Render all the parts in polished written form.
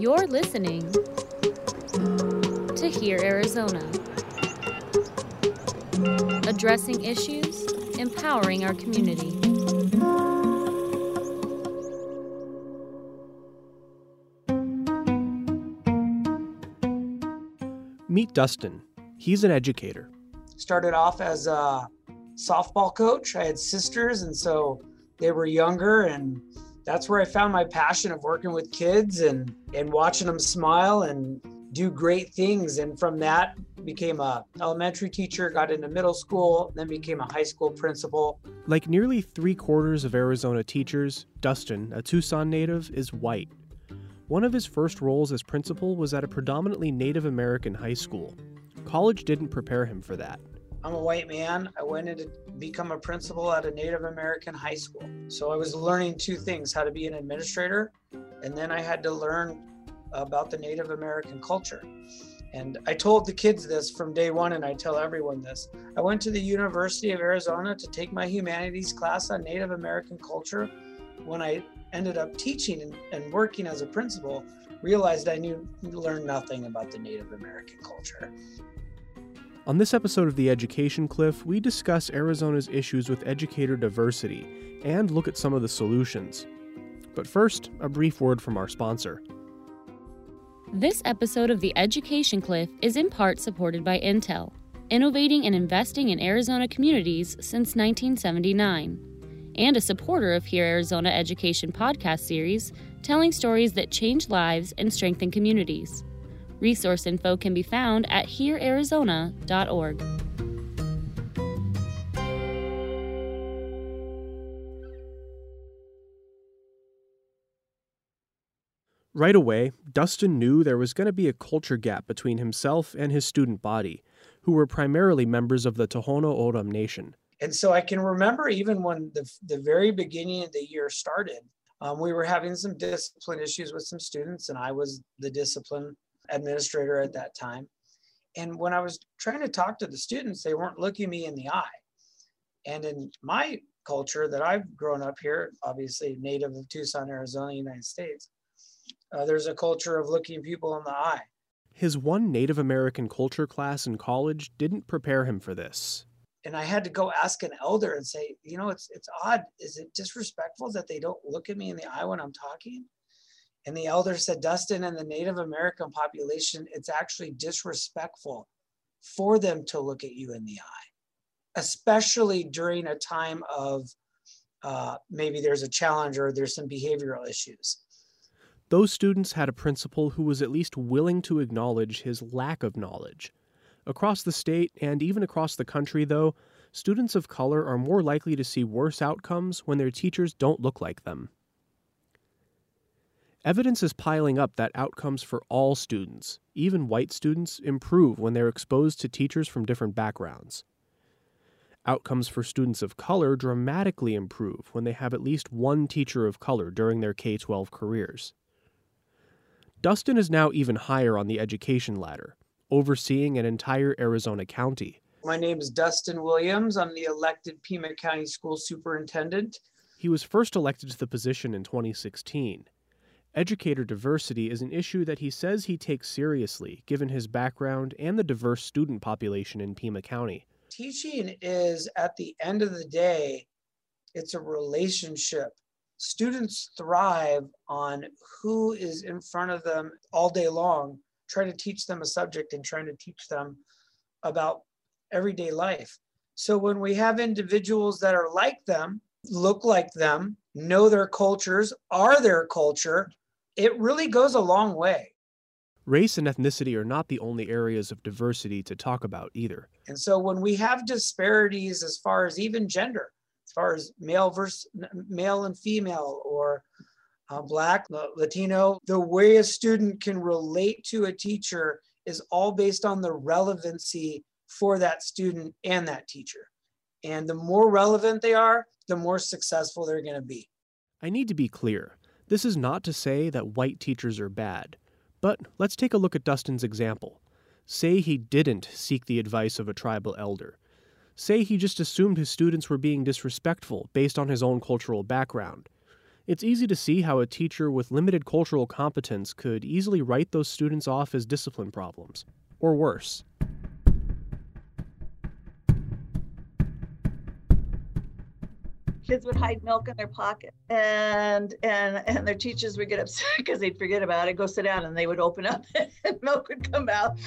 You're listening to Hear Arizona, addressing issues, empowering our community. Meet Dustin. He's an educator. Started off as a softball coach. I had sisters, and so they were younger, and that's where I found my passion of working with kids and watching them smile and do great things. And from that, became an elementary teacher, got into middle school, then became a high school principal. Like nearly 3/4 of Arizona teachers, Dustin, a Tucson native, is white. One of his first roles as principal was at a predominantly Native American high school. College didn't prepare him for that. I'm a white man. I went in to become a principal at a Native American high school. So I was learning two things, how to be an administrator, and then I had to learn about the Native American culture. And I told the kids this from day one, and I tell everyone this. I went to the University of Arizona to take my humanities class on Native American culture. When I ended up teaching and working as a principal, realized I learned nothing about the Native American culture. On this episode of The Education Cliff, we discuss Arizona's issues with educator diversity and look at some of the solutions. But first, a brief word from our sponsor. This episode of The Education Cliff is in part supported by Intel, innovating and investing in Arizona communities since 1979, and a supporter of Hear Arizona Education podcast series, telling stories that change lives and strengthen communities. Resource info can be found at heararizona.org. Right away, Dustin knew there was going to be a culture gap between himself and his student body, who were primarily members of the Tohono O'odham Nation. And so I can remember even when the very beginning of the year started, we were having some discipline issues with some students, and I was the discipline administrator at that time. And when I was trying to talk to the students, they weren't looking me in the eye. And in my culture that I've grown up here, obviously native of Tucson, Arizona, United States, there's a culture of looking people in the eye. His one Native American culture class in college didn't prepare him for this. And I had to go ask an elder and say, you know, it's odd. Is it disrespectful that they don't look at me in the eye when I'm talking? And the elder said, Dustin, in the Native American population, it's actually disrespectful for them to look at you in the eye, especially during a time of maybe there's a challenge or there's some behavioral issues. Those students had a principal who was at least willing to acknowledge his lack of knowledge. Across the state and even across the country, though, students of color are more likely to see worse outcomes when their teachers don't look like them. Evidence is piling up that outcomes for all students, even white students, improve when they're exposed to teachers from different backgrounds. Outcomes for students of color dramatically improve when they have at least one teacher of color during their K-12 careers. Dustin is now even higher on the education ladder, overseeing an entire Arizona county. My name is Dustin Williams. I'm the elected Pima County School Superintendent. He was first elected to the position in 2016. Educator diversity is an issue that he says he takes seriously, given his background and the diverse student population in Pima County. Teaching is, at the end of the day, it's a relationship. Students thrive on who is in front of them all day long, trying to teach them a subject and trying to teach them about everyday life. So when we have individuals that are like them, look like them, know their cultures, are their culture, it really goes a long way. Race and ethnicity are not the only areas of diversity to talk about either. And so when we have disparities as far as even gender, as far as male versus male and female, or Black, Latino, the way a student can relate to a teacher is all based on the relevancy for that student and that teacher. And the more relevant they are, the more successful they're going to be. I need to be clear. This is not to say that white teachers are bad. But let's take a look at Dustin's example. Say he didn't seek the advice of a tribal elder. Say he just assumed his students were being disrespectful based on his own cultural background. It's easy to see how a teacher with limited cultural competence could easily write those students off as discipline problems, or worse. Kids would hide milk in their pocket, and their teachers would get upset because they'd forget about it, go sit down, and they would open up and milk would come out.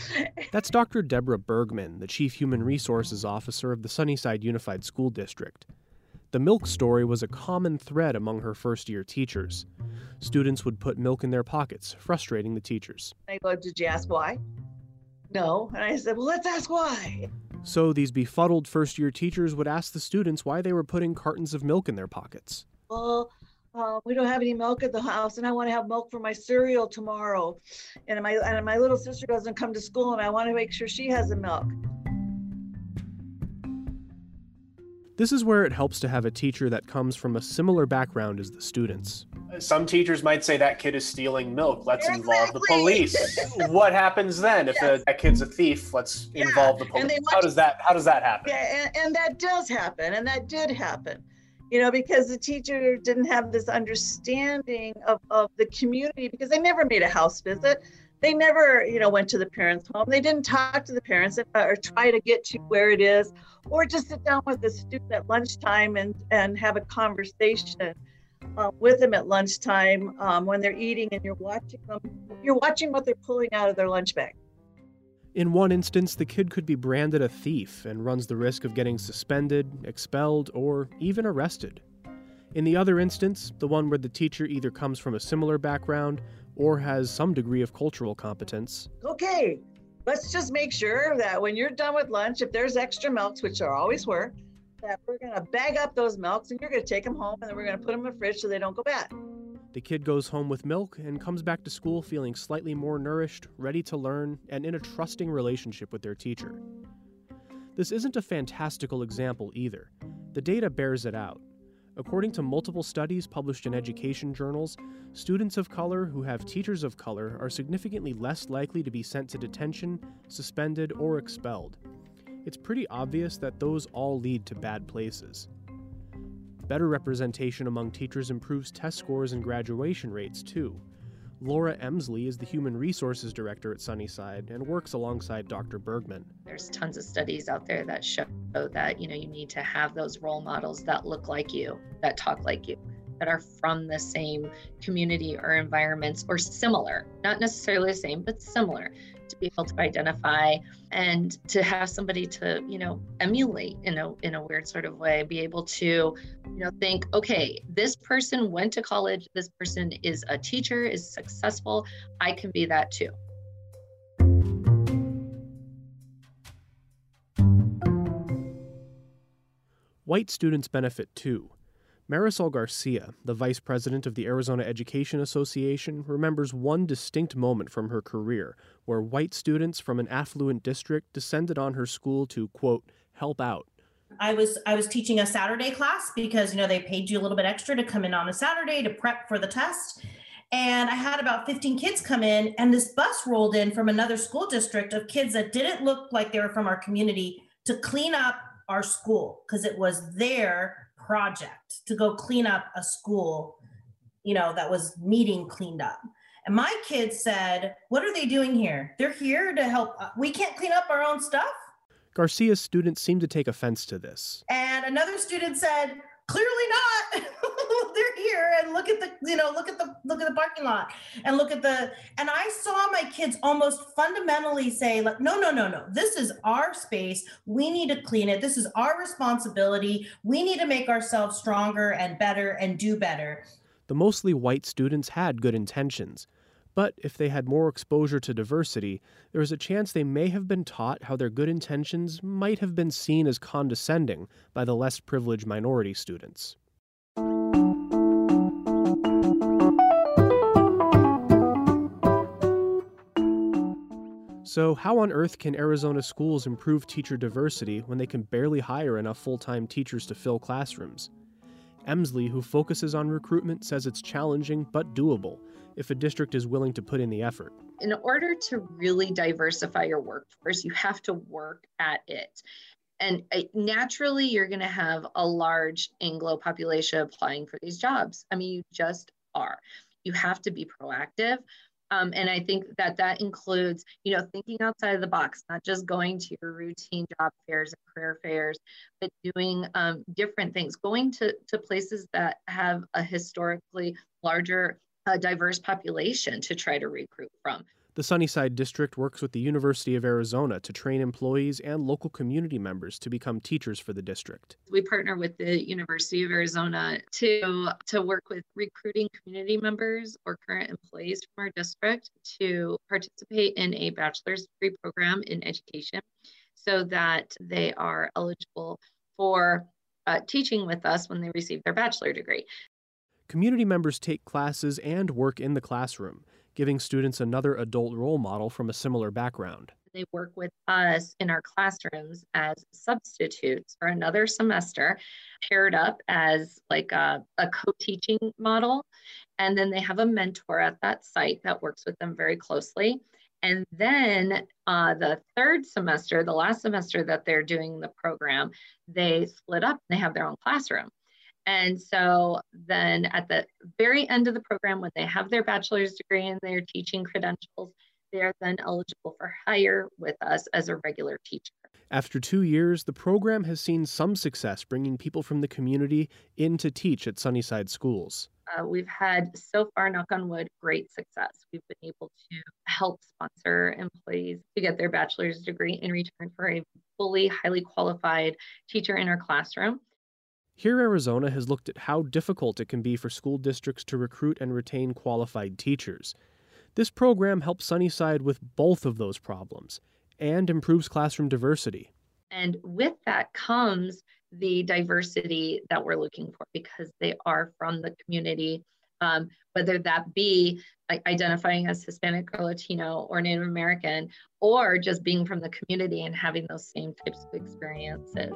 That's Dr. Deborah Bergman, the Chief Human Resources Officer of the Sunnyside Unified School District. The milk story was a common thread among her first-year teachers. Students would put milk in their pockets, frustrating the teachers. I go, "Did you ask why?" "No." And I said, "Well, let's ask why." So these befuddled first-year teachers would ask the students why they were putting cartons of milk in their pockets. "Well, we don't have any milk at the house, and I want to have milk for my cereal tomorrow. And my little sister doesn't come to school, and I want to make sure she has the milk." This is where it helps to have a teacher that comes from a similar background as the students. Some teachers might say that kid is stealing milk. Let's involve the police. What happens then if that kid's a thief? Let's involve the police. How does that happen? Yeah, and that does happen, and that did happen, because the teacher didn't have this understanding of the community, because they never made a house visit. They never, went to the parents' home. They didn't talk to the parents or try to get to where it is, or just sit down with the student at lunchtime and have a conversation with them at lunchtime when they're eating, and you're watching them. You're watching what they're pulling out of their lunch bag. In one instance, the kid could be branded a thief and runs the risk of getting suspended, expelled, or even arrested. In the other instance, the one where the teacher either comes from a similar background or has some degree of cultural competence. "Okay, let's just make sure that when you're done with lunch, if there's extra milks, which there always were, that we're going to bag up those milks and you're going to take them home, and then we're going to put them in the fridge so they don't go bad." The kid goes home with milk and comes back to school feeling slightly more nourished, ready to learn, and in a trusting relationship with their teacher. This isn't a fantastical example either. The data bears it out. According to multiple studies published in education journals, students of color who have teachers of color are significantly less likely to be sent to detention, suspended, or expelled. It's pretty obvious that those all lead to bad places. Better representation among teachers improves test scores and graduation rates, too. Laura Emsley is the Human Resources Director at Sunnyside and works alongside Dr. Bergman. There's tons of studies out there that show that, you need to have those role models that look like you, that talk like you, that are from the same community or environments or similar, not necessarily the same, but similar, to be able to identify and to have somebody to, emulate in a weird sort of way, be able to, think, okay, this person went to college, this person is a teacher, is successful, I can be that too. White students benefit too. Marisol Garcia, the vice president of the Arizona Education Association, remembers one distinct moment from her career where white students from an affluent district descended on her school to, quote, help out. I was teaching a Saturday class because, they paid you a little bit extra to come in on a Saturday to prep for the test. And I had about 15 kids come in, and this bus rolled in from another school district of kids that didn't look like they were from our community to clean up our school because it was their project to go clean up a school, that was needing cleaned up. And my kids said, "What are they doing here? They're here to help. We can't clean up our own stuff." Garcia's students seemed to take offense to this. And another student said, "Clearly not. They're here, and look at the, look at the parking lot, and look at the." And I saw my kids almost fundamentally say, like, no, this is our space. We need to clean it. This is our responsibility. We need to make ourselves stronger and better and do better. The mostly white students had good intentions, but if they had more exposure to diversity, there is a chance they may have been taught how their good intentions might have been seen as condescending by the less privileged minority students. So how on earth can Arizona schools improve teacher diversity when they can barely hire enough full-time teachers to fill classrooms? Emsley, who focuses on recruitment, says it's challenging but doable if a district is willing to put in the effort. In order to really diversify your workforce, you have to work at it. And naturally, you're going to have a large Anglo population applying for these jobs. I mean, you just are. You have to be proactive. And I think that that includes, you know, thinking outside of the box, not just going to your routine job fairs and career fairs, but doing different things, going to places that have a historically larger, diverse population to try to recruit from. The Sunnyside District works with the University of Arizona to train employees and local community members to become teachers for the district. We partner with the University of Arizona to work with recruiting community members or current employees from our district to participate in a bachelor's degree program in education so that they are eligible for teaching with us when they receive their bachelor degree. Community members take classes and work in the classroom, giving students another adult role model from a similar background. They work with us in our classrooms as substitutes for another semester, paired up as like a co-teaching model. And then they have a mentor at that site that works with them very closely. And then the third semester, the last semester that they're doing the program, they split up and they have their own classroom. And so then at the very end of the program, when they have their bachelor's degree and their teaching credentials, they are then eligible for hire with us as a regular teacher. After 2 years, the program has seen some success bringing people from the community in to teach at Sunnyside schools. We've had, so far, knock on wood, great success. We've been able to help sponsor employees to get their bachelor's degree in return for a fully, highly qualified teacher in our classroom. Hear Arizona has looked at how difficult it can be for school districts to recruit and retain qualified teachers. This program helps Sunnyside with both of those problems and improves classroom diversity. And with that comes the diversity that we're looking for, because they are from the community, whether that be identifying as Hispanic or Latino or Native American, or just being from the community and having those same types of experiences.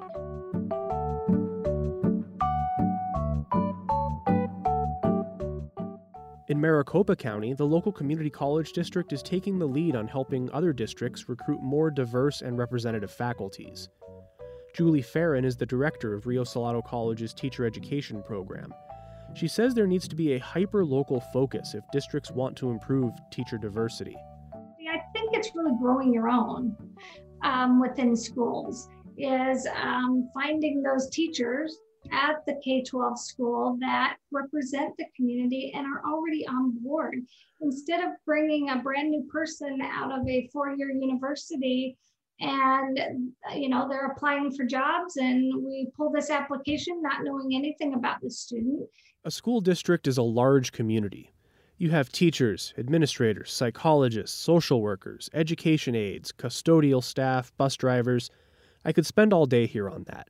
In Maricopa County, the local community college district is taking the lead on helping other districts recruit more diverse and representative faculties. Julie Ferrin is the director of Rio Salado College's teacher education program. She says there needs to be a hyper-local focus if districts want to improve teacher diversity. I think it's really growing your own within schools, is finding those teachers at the K-12 school that represent the community and are already on board. Instead of bringing a brand new person out of a four-year university and, you know, they're applying for jobs and we pull this application not knowing anything about the student. A school district is a large community. You have teachers, administrators, psychologists, social workers, education aides, custodial staff, bus drivers. I could spend all day here on that.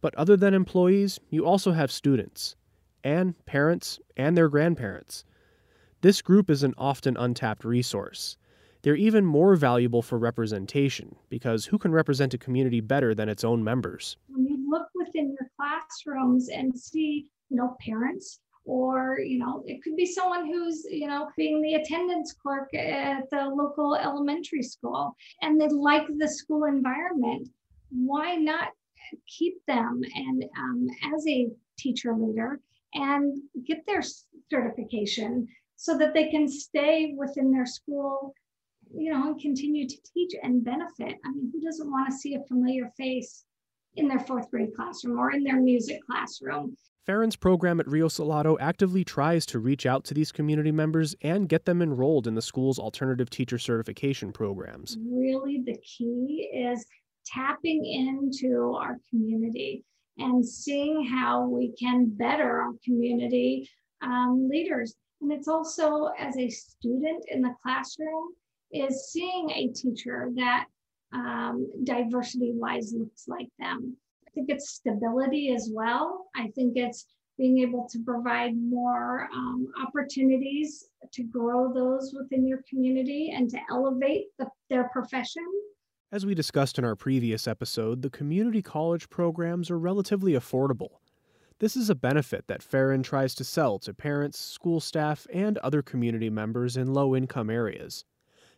But other than employees, you also have students, and parents, and their grandparents. This group is an often untapped resource. They're even more valuable for representation, because who can represent a community better than its own members? When you look within your classrooms and see, you know, parents, or, you know, it could be someone who's, you know, being the attendance clerk at the local elementary school, and they like the school environment, why not keep them and as a teacher leader and get their certification so that they can stay within their school, you know, and continue to teach and benefit. I mean, who doesn't want to see a familiar face in their fourth grade classroom or in their music classroom? Ferrin's program at Rio Salado actively tries to reach out to these community members and get them enrolled in the school's alternative teacher certification programs. Really, the key is tapping into our community and seeing how we can better our community leaders. And it's also, as a student in the classroom, is seeing a teacher that diversity-wise looks like them. I think it's stability as well. I think it's being able to provide more opportunities to grow those within your community and to elevate their profession. As we discussed in our previous episode, the community college programs are relatively affordable. This is a benefit that Ferrin tries to sell to parents, school staff, and other community members in low-income areas.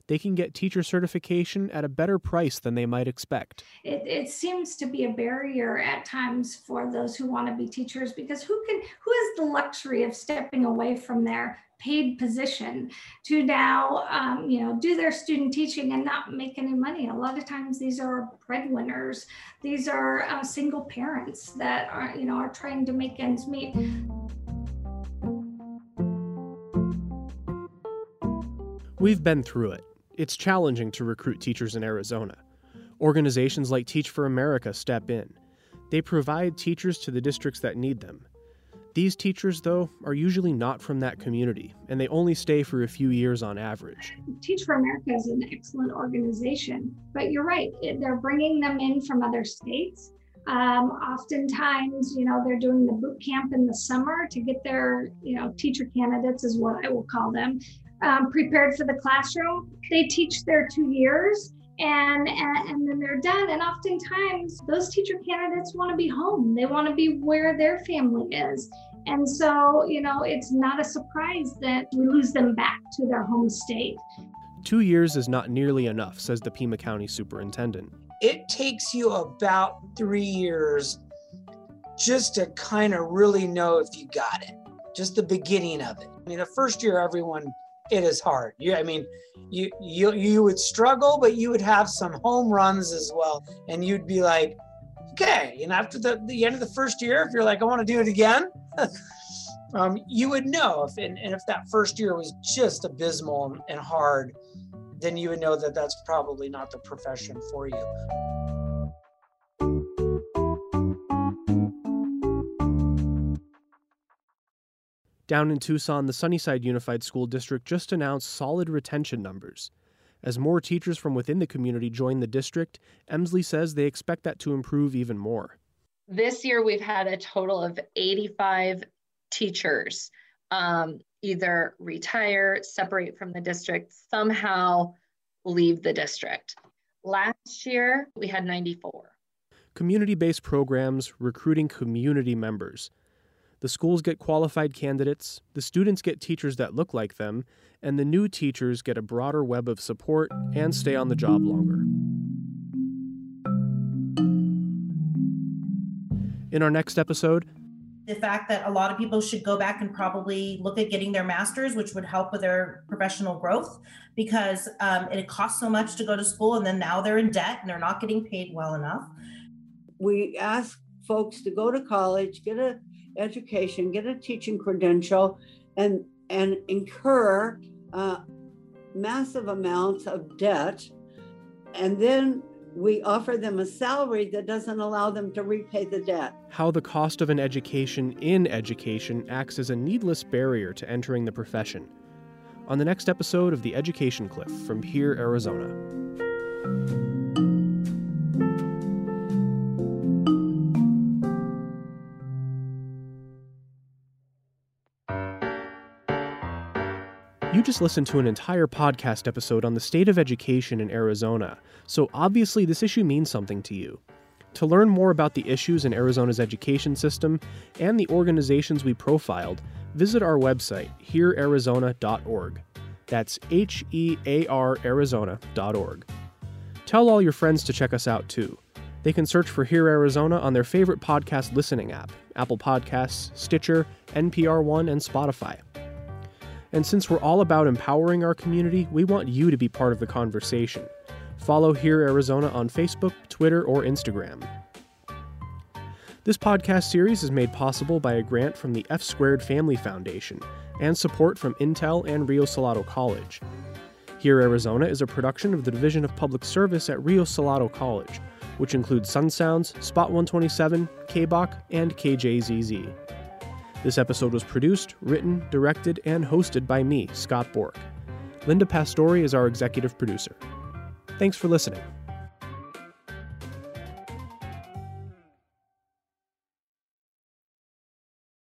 they can get teacher certification at a better price than they might expect. It seems to be a barrier at times for those who want to be teachers, because who has the luxury of stepping away from their paid position to now, do their student teaching and not make any money? A lot of times these are breadwinners. These are single parents that are trying to make ends meet. We've been through it. It's challenging to recruit teachers in Arizona. Organizations like Teach for America step in. They provide teachers to the districts that need them. These teachers, though, are usually not from that community, and they only stay for a few years on average. Teach for America is an excellent organization, but you're right, they're bringing them in from other states. Oftentimes, they're doing the boot camp in the summer to get their, teacher candidates is what I will call them, prepared for the classroom. They teach their 2 years and then they're done. And oftentimes those teacher candidates want to be home. They want to be where their family is. And so, it's not a surprise that we lose them back to their home state. 2 years is not nearly enough, says the Pima County Superintendent. It takes you about 3 years just to kind of really know if you got it, just the beginning of it. The first year, everyone, it is hard. You would struggle, but you would have some home runs as well. And you'd be like, okay. And after the end of the first year, if you're like, I want to do it again, you would know. If that first year was just abysmal and hard, then you would know that that's probably not the profession for you. Down in Tucson, the Sunnyside Unified School District just announced solid retention numbers. As more teachers from within the community join the district, Emsley says they expect that to improve even more. This year, we've had a total of 85 teachers either retire, separate from the district, somehow leave the district. Last year, we had 94. Community-based programs recruiting community members. The schools get qualified candidates, the students get teachers that look like them, and the new teachers get a broader web of support and stay on the job longer. In our next episode, the fact that a lot of people should go back and probably look at getting their master's, which would help with their professional growth, because it costs so much to go to school, and then now they're in debt and they're not getting paid well enough. We ask folks to go to college, get a education, get a teaching credential, and incur massive amounts of debt. And then we offer them a salary that doesn't allow them to repay the debt. How the cost of an education in education acts as a needless barrier to entering the profession. On the next episode of The Education Cliff from Hear Arizona. You just listened to an entire podcast episode on the state of education in Arizona, so obviously this issue means something to you. To learn more about the issues in Arizona's education system and the organizations we profiled, visit our website, heararizona.org. That's heararizona.org. Tell all your friends to check us out, too. They can search for Hear Arizona on their favorite podcast listening app, Apple Podcasts, Stitcher, NPR One, and Spotify. And since we're all about empowering our community, we want you to be part of the conversation. Follow Hear Arizona on Facebook, Twitter, or Instagram. This podcast series is made possible by a grant from the F Squared Family Foundation and support from Intel and Rio Salado College. Hear Arizona is a production of the Division of Public Service at Rio Salado College, which includes Sun Sounds, Spot 127, KBOC, and KJZZ. This episode was produced, written, directed, and hosted by me, Scott Bork. Linda Pastore is our executive producer. Thanks for listening.